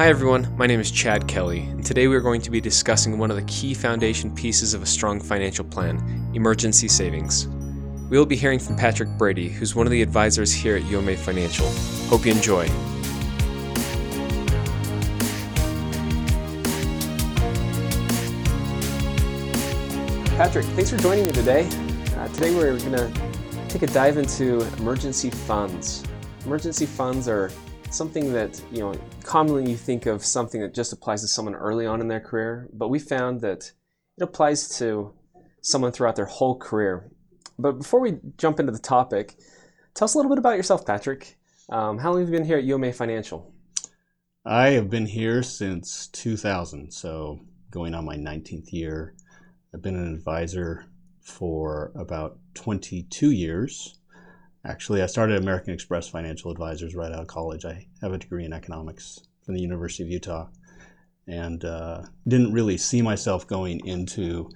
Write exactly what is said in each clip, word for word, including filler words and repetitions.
Hi everyone, my name is Chad Kelly, and today we are going to be discussing one of the key foundation pieces of a strong financial plan, emergency savings. We will be hearing from Patrick Brady, who's one of the advisors here at U M A Financial. Hope you enjoy. Patrick, thanks for joining me today. Uh, today we're going to take a dive into emergency funds. Emergency funds are something that, you know, commonly you think of something that just applies to someone early on in their career, but we found that it applies to someone throughout their whole career. But before we jump into the topic, tell us a little bit about yourself, Patrick. Um, how long have you been here at U M A Financial? I have been here since two thousand, so going on my nineteenth year. I've been an advisor for about twenty-two years. Actually, I started American Express Financial Advisors right out of college. I have a degree in economics from the University of Utah, and uh, didn't really see myself going into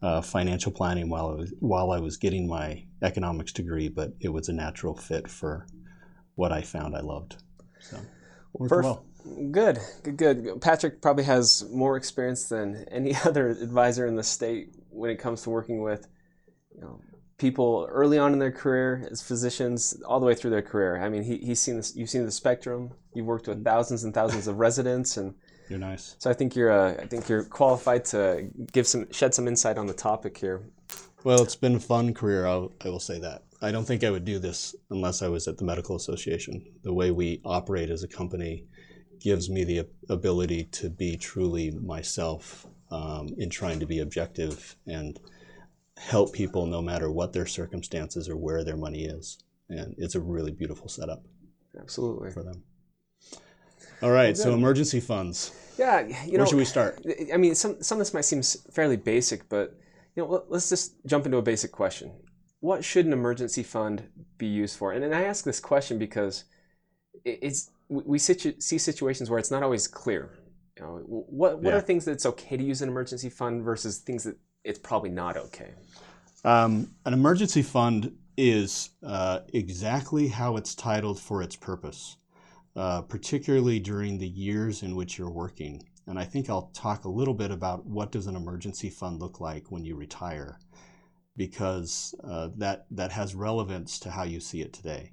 uh, financial planning while I was while I was getting my economics degree, but it was a natural fit for what I found I loved. So, worked well. Good, good, good. Patrick probably has more experience than any other advisor in the state when it comes to working with, you know, people early on in their career as physicians, all the way through their career. I mean, he, he's seen this. You've seen the spectrum. You've worked with thousands and thousands of residents, and you're nice. So I think you're, uh, I think you're qualified to give some, shed some insight on the topic here. Well, it's been a fun career. I'll, I will say that. I don't think I would do this unless I was at the Medical Association. The way we operate as a company gives me the ability to be truly myself um, in trying to be objective and help people no matter what their circumstances or where their money is. And it's a really beautiful setup. Absolutely. For them. All right, so emergency funds. Yeah, you know. Where should we start? I mean, some, some of this might seem fairly basic, but you know, let's just jump into a basic question. What should an emergency fund be used for? And, and I ask this question because it's we situ- see situations where it's not always clear. You know, what what yeah. are things that it's okay to use an emergency fund versus things that it's probably not okay? Um, an emergency fund is uh, exactly how it's titled for its purpose, uh, particularly during the years in which you're working. And I think I'll talk a little bit about what does an emergency fund look like when you retire, because uh, that that has relevance to how you see it today.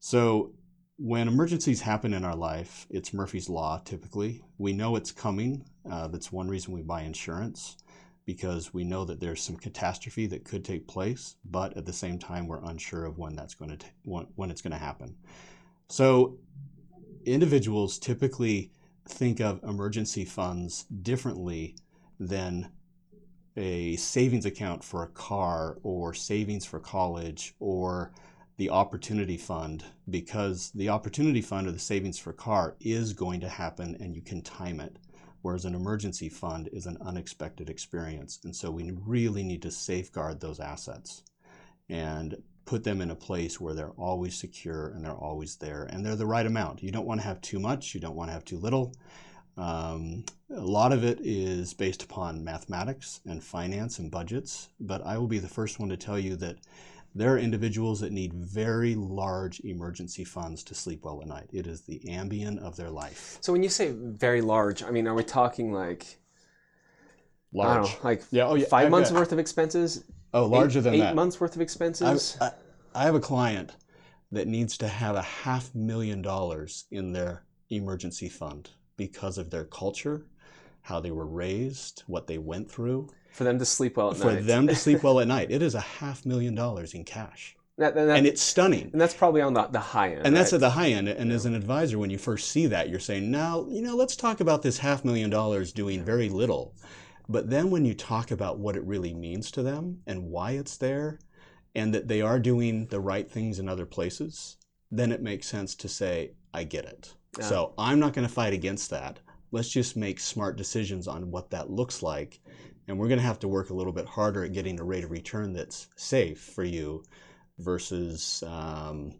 So when emergencies happen in our life, it's Murphy's Law typically. We know it's coming. Uh, that's one reason we buy insurance, because we know that there's some catastrophe that could take place, but at the same time, we're unsure of when that's going to t- when it's going to happen. So individuals typically think of emergency funds differently than a savings account for a car or savings for college or the opportunity fund, because the opportunity fund or the savings for car is going to happen and you can time it. Whereas an emergency fund is an unexpected experience. And so we really need to safeguard those assets and put them in a place where they're always secure and they're always there and they're the right amount. You don't want to have too much. You don't want to have too little. Um, a lot of it is based upon mathematics and finance and budgets. But I will be the first one to tell you that there are individuals that need very large emergency funds to sleep well at night. It is the ambient of their life. So when you say very large, I mean, are we talking like, large. I don't know, like yeah, oh, yeah, five I've months got, worth of expenses? Oh, larger eight, than eight that. Eight months worth of expenses? I, I have a client that needs to have a half million dollars in their emergency fund because of their culture, how they were raised, what they went through. For them to sleep well at night. For them to sleep well at night. It is a half million dollars in cash. That, and, and it's stunning. And that's probably on the, the high end. And that's right? At the high end. And yeah. As an advisor, when you first see that, you're saying, now, you know, let's talk about this half million dollars doing very little. But then when you talk about what it really means to them and why it's there and that they are doing the right things in other places, then it makes sense to say, I get it. Yeah. So I'm not going to fight against that. Let's just make smart decisions on what that looks like. And we're going to have to work a little bit harder at getting a rate of return that's safe for you versus um,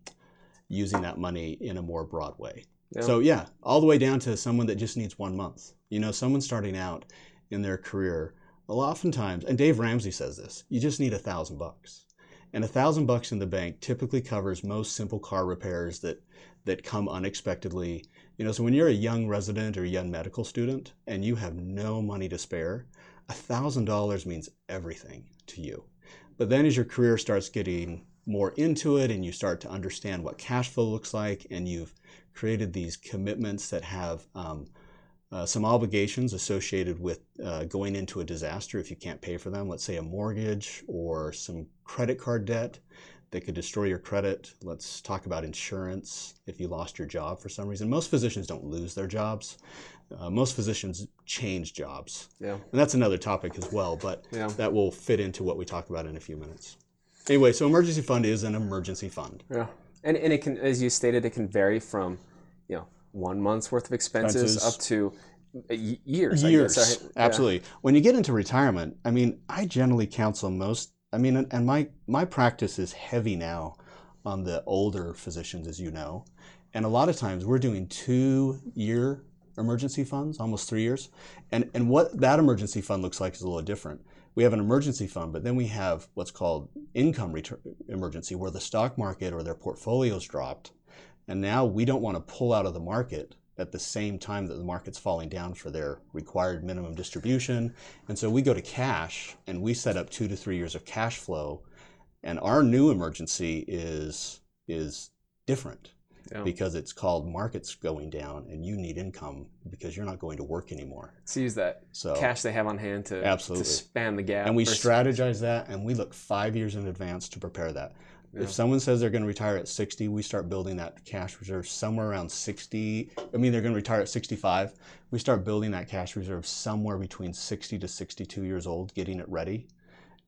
using that money in a more broad way. Yeah. So yeah, all the way down to someone that just needs one month. You know, someone starting out in their career, well, oftentimes, and Dave Ramsey says this, you just need a thousand bucks. And a thousand bucks in the bank typically covers most simple car repairs that, that come unexpectedly You know, so when you're a young resident or a young medical student and you have no money to spare, one thousand dollars means everything to you. But then as your career starts getting more into it and you start to understand what cash flow looks like, and you've created these commitments that have um, uh, some obligations associated with uh, going into a disaster if you can't pay for them, let's say a mortgage or some credit card debt that could destroy your credit. Let's talk about insurance if you lost your job for some reason. Most physicians don't lose their jobs. Uh, most physicians change jobs. Yeah. And that's another topic as well, but yeah. that will fit into what we talk about in a few minutes. Anyway, so emergency fund is an emergency fund. Yeah. And and it can, as you stated, it can vary from, you know, one month's worth of expenses, expenses. up to years. Years, I guess. Absolutely. Yeah. When you get into retirement, I mean, I generally counsel most I mean, and my, my practice is heavy now on the older physicians, as you know. And a lot of times we're doing two-year emergency funds, almost three years. And, and what that emergency fund looks like is a little different. We have an emergency fund, but then we have what's called income return emergency, where the stock market or their portfolio's dropped. And now we don't want to pull out of the market at the same time that the market's falling down for their required minimum distribution. And so we go to cash and we set up two to three years of cash flow. And our new emergency is is different yeah. because it's called markets going down and you need income because you're not going to work anymore. So use that so, cash they have on hand to, absolutely. to span the gap. And we strategize that and we look five years in advance to prepare that. Yeah. If someone says they're going to retire at sixty, we start building that cash reserve somewhere around sixty. I mean, they're going to retire at sixty-five. We start building that cash reserve somewhere between sixty to sixty-two years old, getting it ready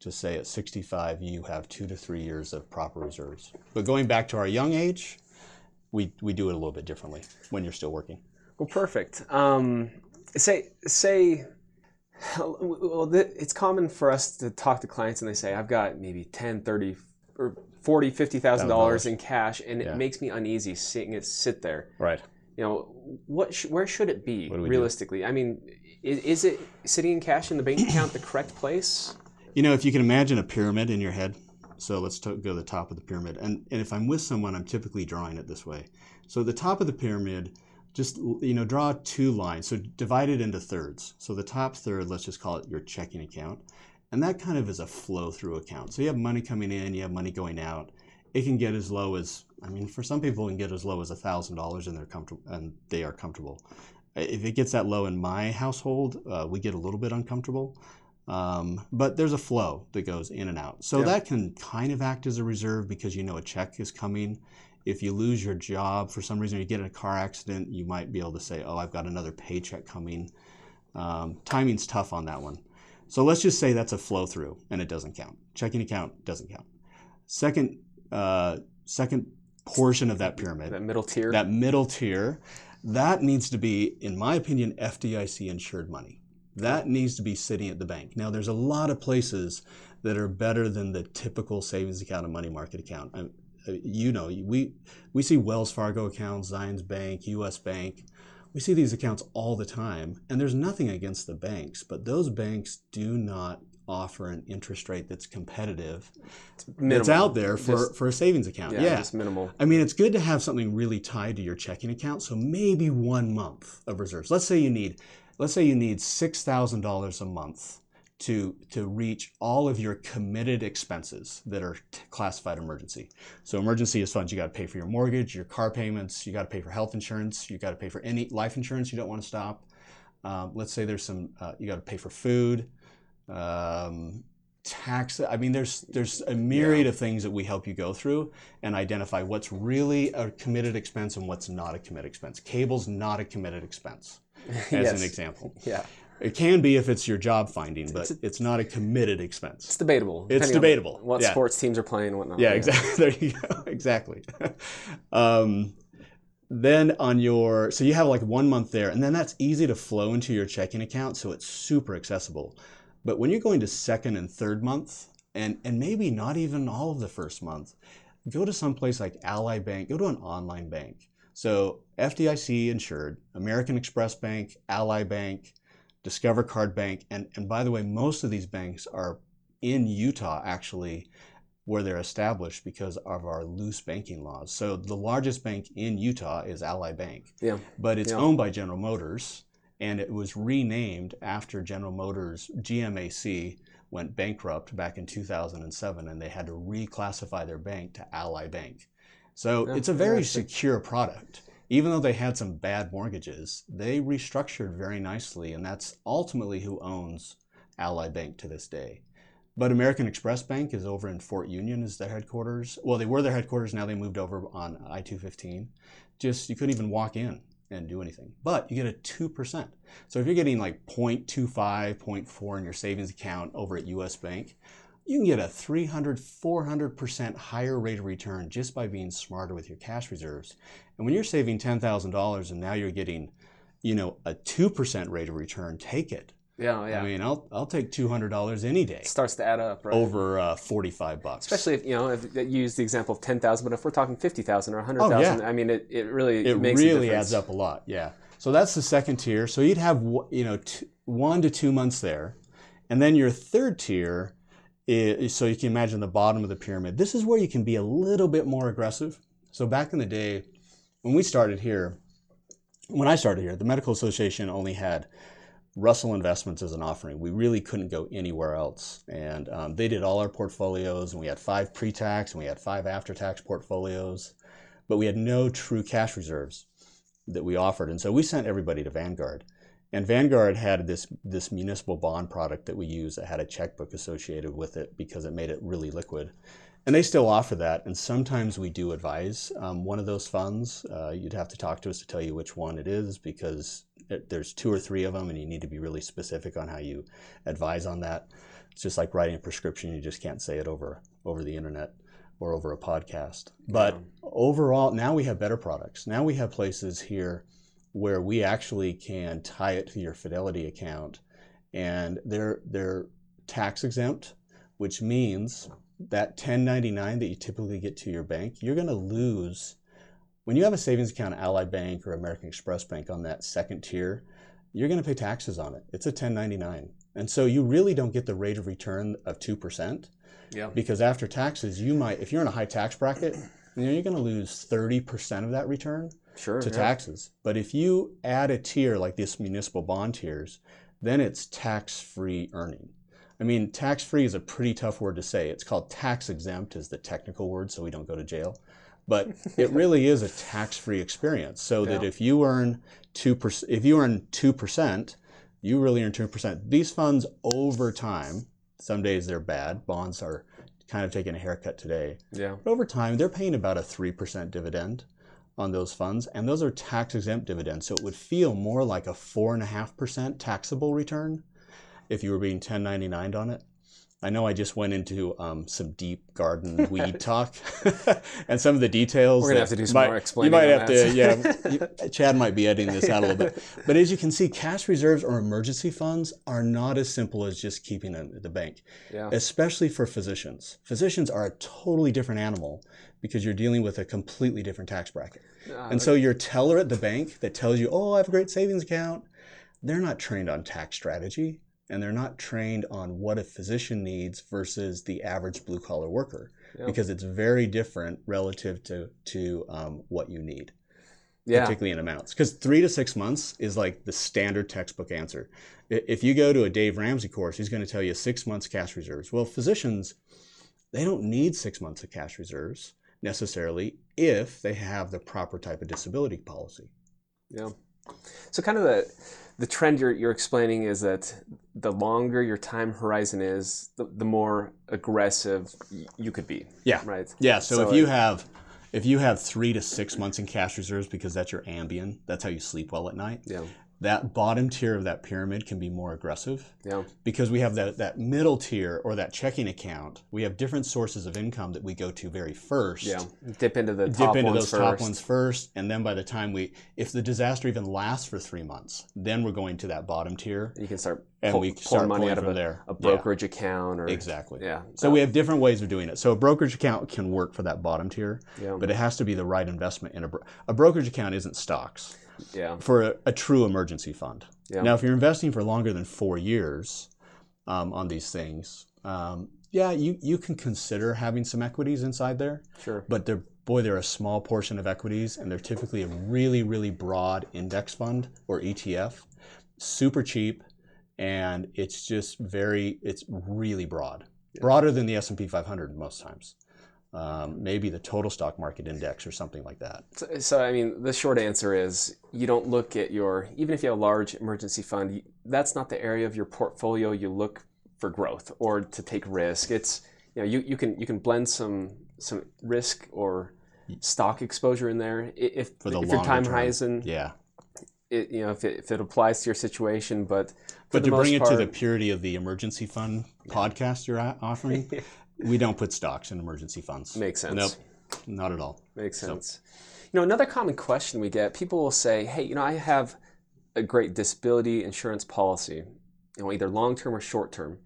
to say at sixty-five, you have two to three years of proper reserves. But going back to our young age, we, we do it a little bit differently when you're still working. Well, perfect. Um, say, say, well, it's common for us to talk to clients and they say, I've got maybe ten, thirty, or forty, fifty thousand dollars in cash, and yeah. it makes me uneasy seeing it sit there. Right. You know, what? Sh- where should it be realistically? Do? I mean, is, is it sitting in cash in the bank account the correct place? You know, if you can imagine a pyramid in your head. So let's to- go to the top of the pyramid, and and if I'm with someone, I'm typically drawing it this way. So at the top of the pyramid, just you know, draw two lines. So divide it into thirds. So the top third, let's just call it your checking account. And that kind of is a flow-through account. So you have money coming in, you have money going out. It can get as low as, I mean, for some people, it can get as low as one thousand dollars and they're comfortable, and they are comfortable. If it gets that low in my household, uh, we get a little bit uncomfortable. Um, but there's a flow that goes in and out. So yeah. that can kind of act as a reserve because you know a check is coming. If you lose your job for some reason, you get in a car accident, you might be able to say, oh, I've got another paycheck coming. Um, timing's tough on that one. So let's just say that's a flow through and it doesn't count. Checking account doesn't count. Second uh, second portion of that pyramid. That middle tier. That middle tier. That needs to be, in my opinion, F D I C insured money. That needs to be sitting at the bank. Now there's a lot of places that are better than the typical savings account and money market account. I, you know, we, we see Wells Fargo accounts, Zions Bank, U S Bank. We see these accounts all the time, and there's nothing against the banks, but those banks do not offer an interest rate that's competitive. It's out there for, just, for a savings account. Yeah, yeah, it's minimal. I mean, it's good to have something really tied to your checking account, so maybe one month of reserves. Let's say you need, let's say you need six thousand dollars a month to, to reach all of your committed expenses that are t- classified emergency. So emergency is funds you gotta pay for your mortgage, your car payments, you gotta pay for health insurance, you gotta pay for any life insurance you don't wanna stop. Um, let's say there's some, uh, you gotta pay for food, um, tax, I mean there's there's a myriad yeah. of things that we help you go through and identify what's really a committed expense and what's not a committed expense. Cable's not a committed expense, as yes. an example. Yeah. It can be if it's your job finding, but it's not a committed expense. It's debatable. It's debatable. What yeah. sports teams are playing and whatnot. Yeah, yeah. exactly. There you go. Exactly. Um, then on your, so you have like one month there, and then that's easy to flow into your checking account, so it's super accessible. But when you're going to second and third month, and, and maybe not even all of the first month, go to some place like Ally Bank, go to an online bank. So F D I C insured, American Express Bank, Ally Bank, Discover Card Bank, and, and by the way, most of these banks are in Utah actually where they're established because of our loose banking laws. So the largest bank in Utah is Ally Bank, yeah. but it's yeah. owned by General Motors, and it was renamed after General Motors. G M A C went bankrupt back in two thousand seven, and they had to reclassify their bank to Ally Bank. So yeah, it's a very secure product. Even though they had some bad mortgages, they restructured very nicely, and that's ultimately who owns Ally Bank to this day. But American Express Bank is over in Fort Union is their headquarters. Well, they were their headquarters, now they moved over on I two fifteen. Just, you couldn't even walk in and do anything. But you get a two percent. So if you're getting like zero point two five, zero point four in your savings account over at U S Bank, you can get a three hundred, four hundred percent higher rate of return just by being smarter with your cash reserves. And when you're saving ten thousand dollars and now you're getting, you know, a two percent rate of return, take it. Yeah, yeah. I mean, I'll I'll take two hundred dollars any day. It starts to add up, right? Over uh, forty-five bucks. Especially if, you know, if you use the example of ten thousand, but if we're talking fifty thousand or one hundred thousand, oh, yeah. I mean, it, it really it makes really a difference. It really adds up a lot, yeah. So that's the second tier. So you'd have, you know, two, one to two months there. And then your third tier is, so you can imagine the bottom of the pyramid. This is where you can be a little bit more aggressive. So back in the day, when we started here, when I started here, the Medical Association only had Russell Investments as an offering. We really couldn't go anywhere else. And um, they did all our portfolios, and we had five pre-tax, and we had five after-tax portfolios, but we had no true cash reserves that we offered. And so we sent everybody to Vanguard. And Vanguard had this, this municipal bond product that we used that had a checkbook associated with it because it made it really liquid. And they still offer that, and sometimes we do advise um, one of those funds. Uh, you'd have to talk to us to tell you which one it is, because it, there's two or three of them, and you need to be really specific on how you advise on that. It's just like writing a prescription. You just can't say it over, over the internet or over a podcast. But yeah. overall, now we have better products. Now we have places here where we actually can tie it to your Fidelity account, and they're, they're tax exempt, which means that ten ninety-nine that you typically get to your bank, you're going to lose. When you have a savings account at Ally Bank or American Express Bank on that second tier, you're going to pay taxes on it. It's a ten ninety-nine. And so you really don't get the rate of return of two percent. Yeah. Because after taxes, you might, if you're in a high tax bracket, you know, you're going to lose thirty percent of that return sure, to yeah. taxes. But if you add a tier like this municipal bond tiers, then it's tax-free earning. I mean, tax-free is a pretty tough word to say. It's called tax-exempt is the technical word, so we don't go to jail. But it really is a tax-free experience. So yeah. that if you earn two percent, if you earn two percent, you really earn two percent. These funds over time, some days they're bad. Bonds are kind of taking a haircut today. Yeah. But over time, they're paying about a three percent dividend on those funds, and those are tax-exempt dividends. So it would feel more like a four point five percent taxable return if you were being ten ninety-nined on it. I know I just went into um, some deep garden weed talk and some of the details. We're gonna have to do some might, more explaining. You might have that. to, yeah. You, Chad might be editing this out a little bit. But as you can see, cash reserves or emergency funds are not as simple as just keeping them at the bank, yeah. especially for physicians. Physicians are a totally different animal because you're dealing with a completely different tax bracket. Uh, and so your teller at the bank that tells you, oh, I have a great savings account, they're not trained on tax strategy. And they're not trained on what a physician needs versus the average blue-collar worker, yeah. because it's very different relative to, to um, what you need, yeah. particularly in amounts. Because three to six months is like the standard textbook answer. If you go to a Dave Ramsey course, he's going to tell you six months cash reserves. Well, physicians, they don't need six months of cash reserves necessarily if they have the proper type of disability policy. Yeah. So kind of the the trend you're you're explaining is that the longer your time horizon is, the, the more aggressive you could be. Yeah. Right. Yeah. So, so if you it, have if you have three to six months in cash reserves because that's your Ambien, that's how you sleep well at night. Yeah. That bottom tier of that pyramid can be more aggressive. Yeah. Because we have that that middle tier or that checking account. We have different sources of income that we go to very first. Yeah. Dip into the top Dip into ones those first. top ones first, and then by the time we, if the disaster even lasts for three months, then we're going to that bottom tier. You can start and pull, we start pulling money out of a, there. a brokerage yeah. account or exactly. Yeah. So um, we have different ways of doing it. So a brokerage account can work for that bottom tier, yeah. but it has to be the right investment in a bro- a brokerage account isn't stocks. Yeah. For a, a true emergency fund. Yeah. Now, if you're investing for longer than four years um, on these things, um, yeah, you, you can consider having some equities inside there. Sure. But they're, boy, they're a small portion of equities, and they're typically a really, really broad index fund or E T F. Super cheap, and it's just very, it's really broad. Yeah. Broader than the S and P five hundred most times. Um, maybe the total stock market index or something like that. So, so, I mean, the short answer is you don't look at your, even if you have a large emergency fund, that's not the area of your portfolio you look for growth or to take risk. It's, you know, you, you can you can blend some some risk or stock exposure in there if, for the if your time term. horizon, yeah, it, you know, if it, if it applies to your situation, but for but the to most bring it part, to the purity of the emergency fund podcast you're offering. We don't put stocks in emergency funds. Makes sense. Nope, not at all. Makes sense. So. You know, another common question we get, people will say, hey, you know, I have a great disability insurance policy, you know, either long-term or short-term.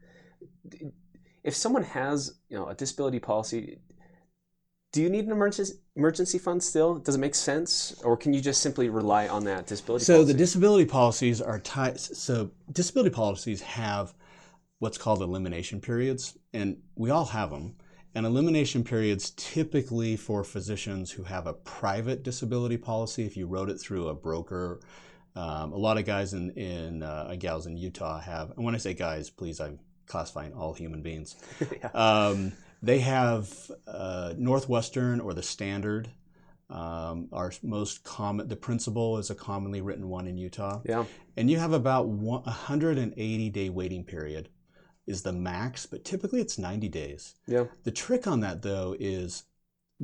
If someone has, you know, a disability policy, do you need an emergency emergency fund still? Does it make sense? Or can you just simply rely on that disability so policy? So the disability policies are tied, so disability policies have what's called elimination periods, and we all have them. And elimination periods typically for physicians who have a private disability policy, if you wrote it through a broker, um, a lot of guys in, in uh, gals in Utah have, and when I say guys, please, I'm classifying all human beings. yeah. um, they have uh, Northwestern or The Standard, um, our most common, the Principal is a commonly written one in Utah. Yeah. And you have about one hundred eighty day waiting period is the max, but typically it's ninety days. Yeah. The trick on that though is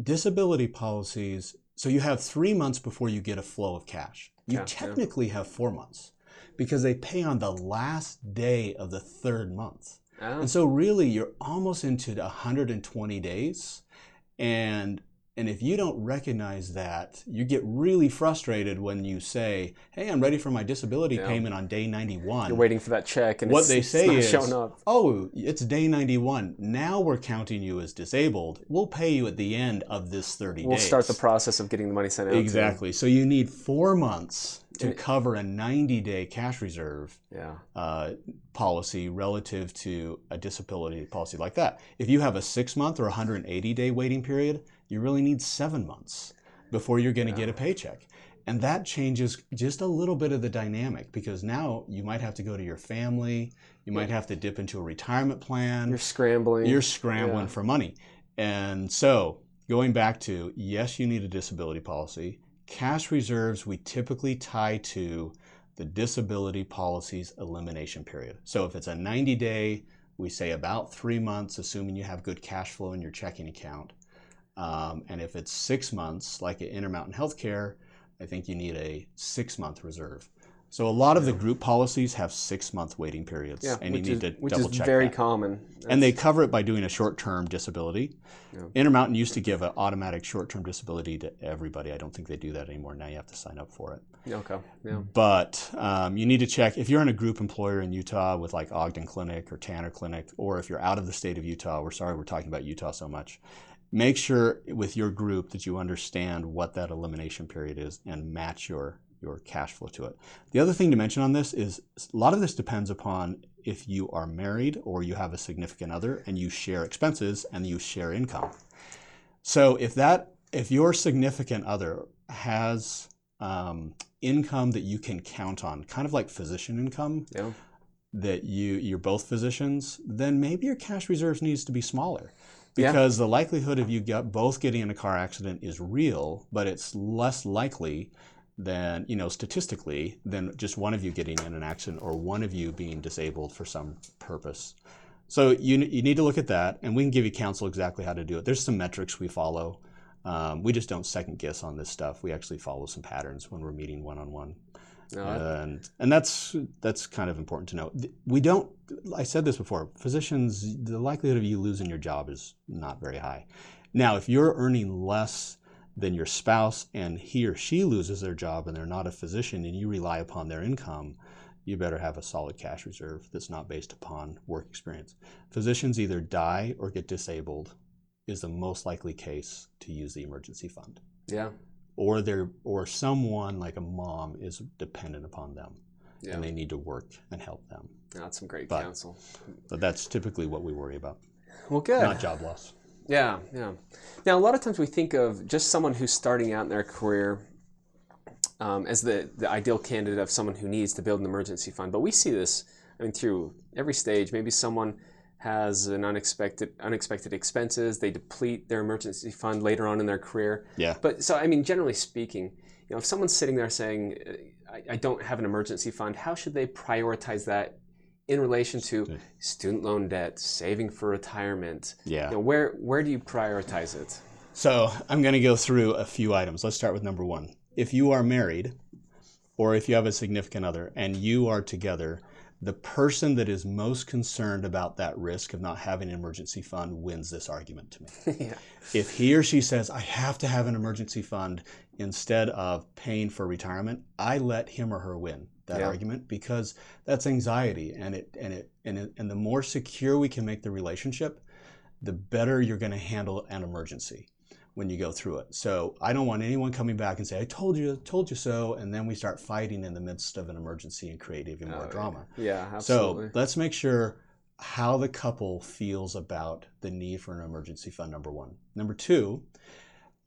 disability policies, so you have three months before you get a flow of cash. You yeah, technically yeah. have four months because they pay on the last day of the third month. Oh. And so really you're almost into the one hundred twenty days, and and if you don't recognize that, you get really frustrated when you say, hey, I'm ready for my disability yeah. payment on day ninety-one. You're waiting for that check, and what it's, they say it's not is, showing up. Oh, it's day ninety-one. Now we're counting you as disabled. We'll pay you at the end of this thirty we'll days. We'll start the process of getting the money sent out. Exactly. So you need four months to cover a ninety day cash reserve yeah. uh, policy relative to a disability policy like that. If you have a six month or one hundred eighty day waiting period, you really need seven months before you're gonna yeah. get a paycheck. And that changes just a little bit of the dynamic, because now you might have to go to your family, you might have to dip into a retirement plan. You're scrambling. You're scrambling yeah. for money. And so going back to, yes, you need a disability policy. Cash reserves, we typically tie to the disability policy's elimination period. So if it's a ninety day, we say about three months, assuming you have good cash flow in your checking account. Um, and if it's six months, like at Intermountain Healthcare, I think you need a six month reserve. So a lot of the group policies have six month waiting periods, yeah, and you need is, to double check that. Which is very common. That's... And they cover it by doing a short-term disability. Yeah. Intermountain used to give an automatic short-term disability to everybody. I don't think they do that anymore. Now you have to sign up for it. Okay. Yeah. But um, you need to check. If you're in a group employer in Utah with like Ogden Clinic or Tanner Clinic, or if you're out of the state of Utah, we're sorry we're talking about Utah so much. Make sure with your group that you understand what that elimination period is and match your your cash flow to it. The other thing to mention on this is a lot of this depends upon if you are married or you have a significant other and you share expenses and you share income. So if that, if your significant other has um, income that you can count on, kind of like physician income, yeah. that you, you're both physicians, then maybe your cash reserves needs to be smaller. Because yeah. the likelihood of you get both getting in a car accident is real, but it's less likely than, you know, statistically, than just one of you getting in an accident or one of you being disabled for some purpose. So you you need to look at that, and we can give you counsel exactly how to do it. There's some metrics we follow. Um, we just don't second guess on this stuff. We actually follow some patterns when we're meeting one-on-one. No, and and that's that's kind of important to know. We don't, I said this before, physicians, the likelihood of you losing your job is not very high. Now, if you're earning less than your spouse and he or she loses their job and they're not a physician and you rely upon their income, you better have a solid cash reserve that's not based upon work experience. Physicians either die or get disabled is the most likely case to use the emergency fund. Yeah. Or they're, or someone like a mom is dependent upon them yeah. and they need to work and help them. That's some great but, counsel. But that's typically what we worry about. Well, good. Not job loss. Yeah, yeah. Now, a lot of times we think of just someone who's starting out in their career um, as the, the ideal candidate of someone who needs to build an emergency fund. But we see this, I mean, through every stage. Maybe someone has an unexpected unexpected expenses. They deplete their emergency fund later on in their career. Yeah. But so, I mean, generally speaking, you know, if someone's sitting there saying, I, I don't have an emergency fund, how should they prioritize that in relation to student loan debt, saving for retirement? Yeah. You know, where where do you prioritize it? So I'm going to go through a few items. Let's start with number one. If you are married, or if you have a significant other, and you are together, the person that is most concerned about that risk of not having an emergency fund wins this argument to me. Yeah. If he or she says, I have to have an emergency fund instead of paying for retirement, I let him or her win that yeah. argument, because that's anxiety, and it and it and it, and the more secure we can make the relationship, the better you're going to handle an emergency when you go through it. So I don't want anyone coming back and say, I told you, told you so, and then we start fighting in the midst of an emergency and create even more oh, drama. Yeah, absolutely. So let's make sure how the couple feels about the need for an emergency fund, number one. Number two,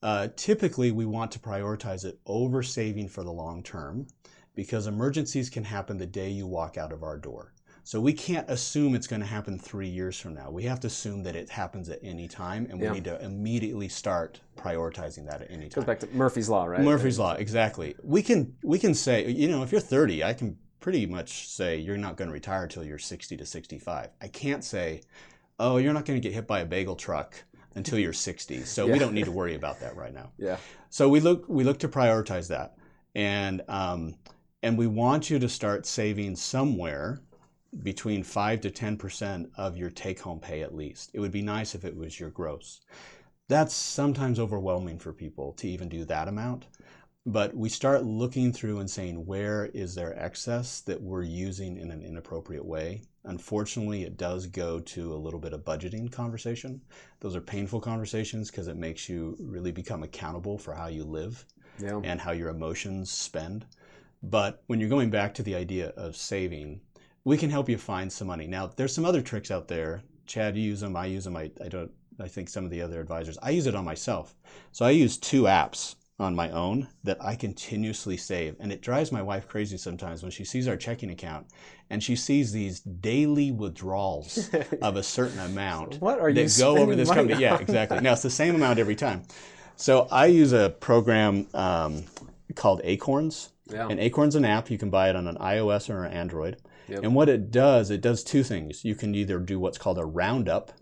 uh, typically we want to prioritize it over saving for the long term, because emergencies can happen the day you walk out of our door. So we can't assume it's going to happen three years from now. We have to assume that it happens at any time, and we yeah. need to immediately start prioritizing that at any time. Goes back to Murphy's Law, right? Murphy's Law, exactly. We can we can say, you know, if you're thirty, I can pretty much say you're not going to retire until you're sixty to sixty-five. I can't say, oh, you're not going to get hit by a bagel truck until you're sixty. So yeah. we don't need to worry about that right now. Yeah. So we look we look to prioritize that, and um, and we want you to start saving somewhere between five to ten percent of your take-home pay at least. It would be nice if it was your gross. That's sometimes overwhelming for people to even do that amount, but we start looking through and saying, where is there excess that we're using in an inappropriate way? Unfortunately, it does go to a little bit of budgeting conversation. Those are painful conversations because it makes you really become accountable for how you live yeah. and how your emotions spend. But when you're going back to the idea of saving, we can help you find some money. Now, there's some other tricks out there. Chad, you use them. I use them. I, I don't. I think some of the other advisors. I use it on myself. So I use two apps on my own that I continuously save, and it drives my wife crazy sometimes when she sees our checking account and she sees these daily withdrawals of a certain amount. What are you spending money on? That go over this company. Yeah, exactly. Now it's the same amount every time. So I use a program um, called Acorns. Yeah. And Acorns an app. You can buy it on an iOS or an Android. Yep. And what it does, it does two things. You can either do what's called a roundup,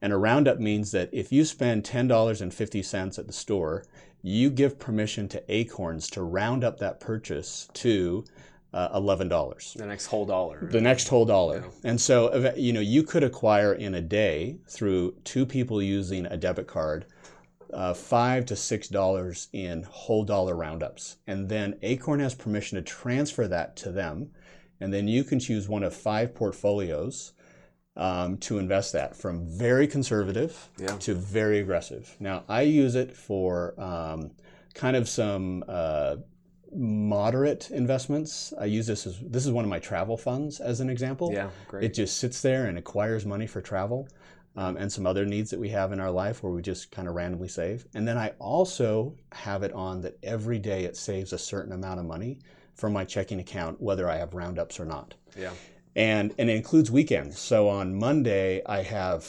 and a roundup means that if you spend ten dollars and fifty cents at the store, you give permission to Acorns to round up that purchase to uh, eleven dollars. The next whole dollar. The next whole dollar. Yeah. And so, you know, you could acquire in a day through two people using a debit card Uh, five to six dollars in whole dollar roundups, and then Acorn has permission to transfer that to them, and then you can choose one of five portfolios um, to invest that, from very conservative yeah. to very aggressive. Now I use it for um, kind of some uh, moderate investments. I use this as this is one of my travel funds as an example. Yeah, great. It just sits there and acquires money for travel. Um, and some other needs that we have in our life where we just kind of randomly save. And then I also have it on that every day it saves a certain amount of money from my checking account, whether I have roundups or not. Yeah. And and it includes weekends. So on Monday, I have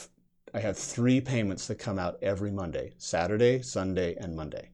I have three payments that come out every Monday: Saturday, Sunday, and Monday.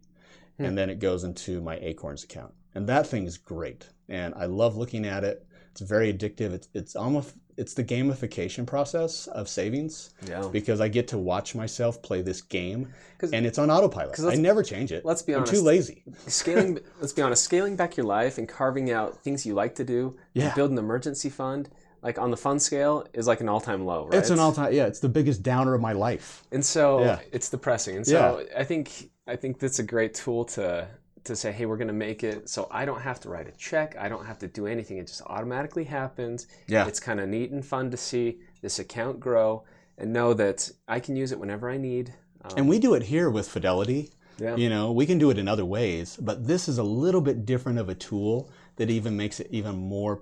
Hmm. And then it goes into my Acorns account. And that thing is great. And I love looking at it. It's very addictive. It's it's almost it's the gamification process of savings yeah. because I get to watch myself play this game, and it's on autopilot. I never change it. Let's be honest. I'm too lazy. scaling. Let's be honest. Scaling back your life and carving out things you like to do, yeah. and build an emergency fund, like on the fun scale, is like an all-time low, right? It's an all-time. Yeah, it's the biggest downer of my life. And so yeah. it's depressing. And so yeah. I think I think that's a great tool to. to say, hey, we're going to make it so I don't have to write a check. I don't have to do anything. It just automatically happens. Yeah. It's kind of neat and fun to see this account grow and know that I can use it whenever I need. Um, and we do it here with Fidelity. Yeah. You know, we can do it in other ways, but this is a little bit different of a tool that even makes it even more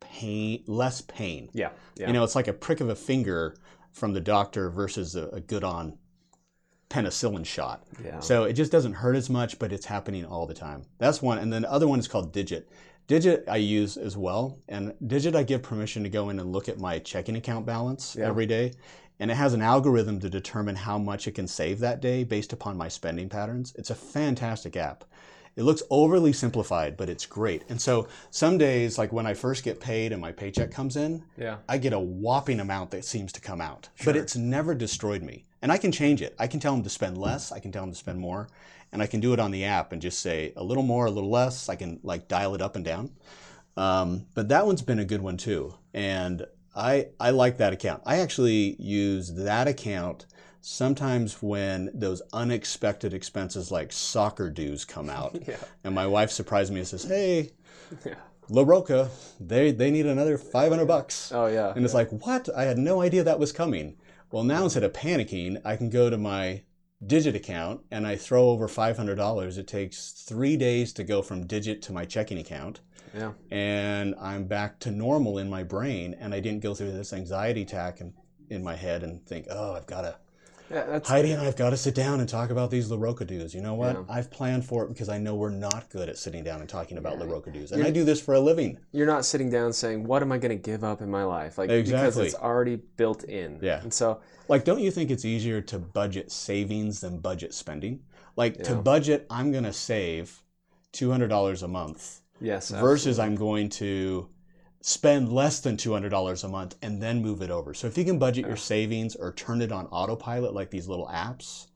pain, less pain. Yeah. yeah. You know, it's like a prick of a finger from the doctor versus a, a good on penicillin shot. Yeah. So it just doesn't hurt as much, but it's happening all the time. That's one. And then the other one is called Digit. Digit I use as well. And Digit I give permission to go in and look at my checking account balance yeah. every day. And it has an algorithm to determine how much it can save that day based upon my spending patterns. It's a fantastic app. It looks overly simplified, but it's great. And so some days, like when I first get paid and my paycheck comes in, yeah. I get a whopping amount that seems to come out. Sure. But it's never destroyed me. And I can change it. I can tell them to spend less. I can tell them to spend more. And I can do it on the app and just say a little more, a little less. I can like dial it up and down. Um, but that one's been a good one too. And I, I like that account. I actually use that account sometimes when those unexpected expenses like soccer dues come out. yeah. And my wife surprised me and says, hey, yeah. LaRocca, they, they need another five hundred bucks. Oh, yeah. And yeah. it's like, what? I had no idea that was coming. Well, now instead of panicking, I can go to my Digit account and I throw over five hundred dollars. It takes three days to go from Digit to my checking account. Yeah. And I'm back to normal in my brain, and I didn't go through this anxiety attack in, in my head and think, oh, I've got to, yeah, Heidi and I've got to sit down and talk about these LaRocca dues. You know what? Yeah. I've planned for it because I know we're not good at sitting down and talking about yeah. LaRocca dues. And you're, I do this for a living. You're not sitting down saying, what am I going to give up in my life? Like, exactly. Because it's already built in. Yeah. And so, like, don't you think it's easier to budget savings than budget spending? Like, yeah. to budget, I'm going to save two hundred dollars a month. Yes. Versus absolutely. I'm going to spend less than two hundred dollars a month and then move it over. So if you can budget your savings or turn it on autopilot like these little apps,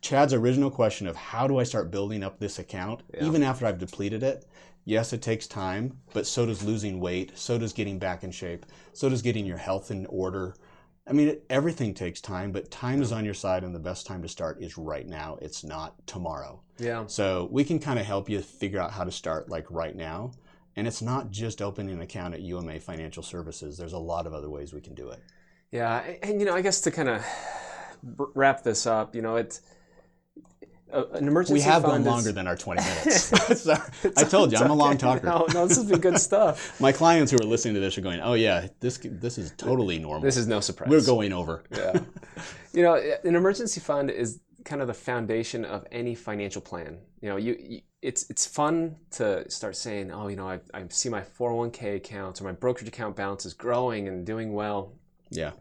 Chad's original question of how do I start building up this account yeah. even after I've depleted it? Yes, it takes time, but so does losing weight. So does getting back in shape. So does getting your health in order. I mean, everything takes time, but time yeah. is on your side, and the best time to start is right now. It's not tomorrow. Yeah. So we can kind of help you figure out how to start like right now. And it's not just opening an account at U M A Financial Services. There's a lot of other ways we can do it. Yeah. And, you know, I guess to kind of wrap this up, you know, it's an emergency fund. We have gone longer is... than our twenty minutes. Sorry. I told you, I'm a long talker. No, no, this has been good stuff. My clients who are listening to this are going, oh, yeah, this this is totally normal. This is no surprise. We're going over. Yeah. You know, an emergency fund is kind of the foundation of any financial plan. You know, you, you it's it's fun to start saying, oh, you know, I, I see my four oh one k accounts or my brokerage account balance is growing and doing well. Yeah.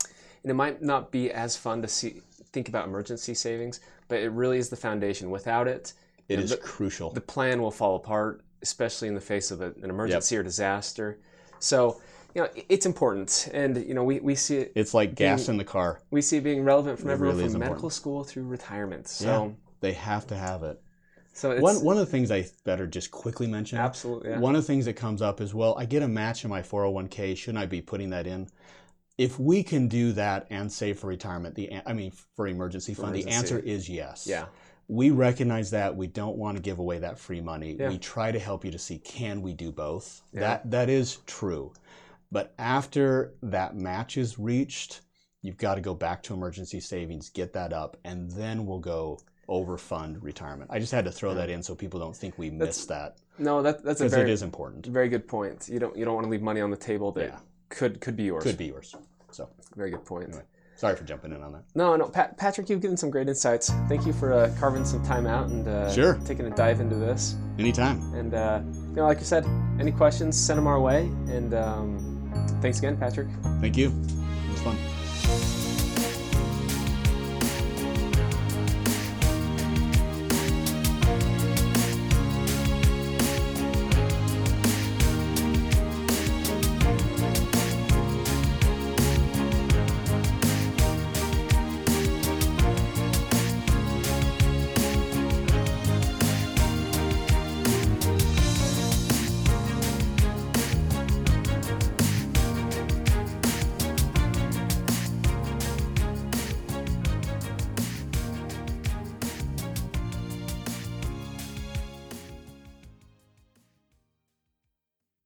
And it might not be as fun to see think about emergency savings, but it really is the foundation. Without it, it is crucial. The plan will fall apart, especially in the face of a, an emergency yep. or disaster. So, you know, it's important, and you know we, we see it. It's like gas being, in the car. We see it being relevant from it everyone really from medical important. School through retirement. So yeah, they have to have it. So it's, one one of the things I better just quickly mention. Absolutely. Yeah. One of the things that comes up is, well, I get a match in my four oh one k. Shouldn't I be putting that in? If we can do that and save for retirement, the I mean for emergency fund, emergency. The answer is yes. Yeah. We recognize that. We don't want to give away that free money. Yeah. We try to help you to see can we do both. Yeah. That that is true. But after that match is reached, you've got to go back to emergency savings, get that up, and then we'll go overfund retirement. I just had to throw that in so people don't think we that's, missed that. No, that, that's a very, it is important. Very good point. You don't you don't want to leave money on the table that yeah. could could be yours. Could be yours. So very good point. Anyway, sorry for jumping in on that. No, no, Pat, Patrick, you've given some great insights. Thank you for uh, carving some time out and uh, sure. taking a dive into this. Anytime. And uh, you know, like you said, any questions, send them our way. And. Um, Thanks again, Patrick. Thank you. It was fun.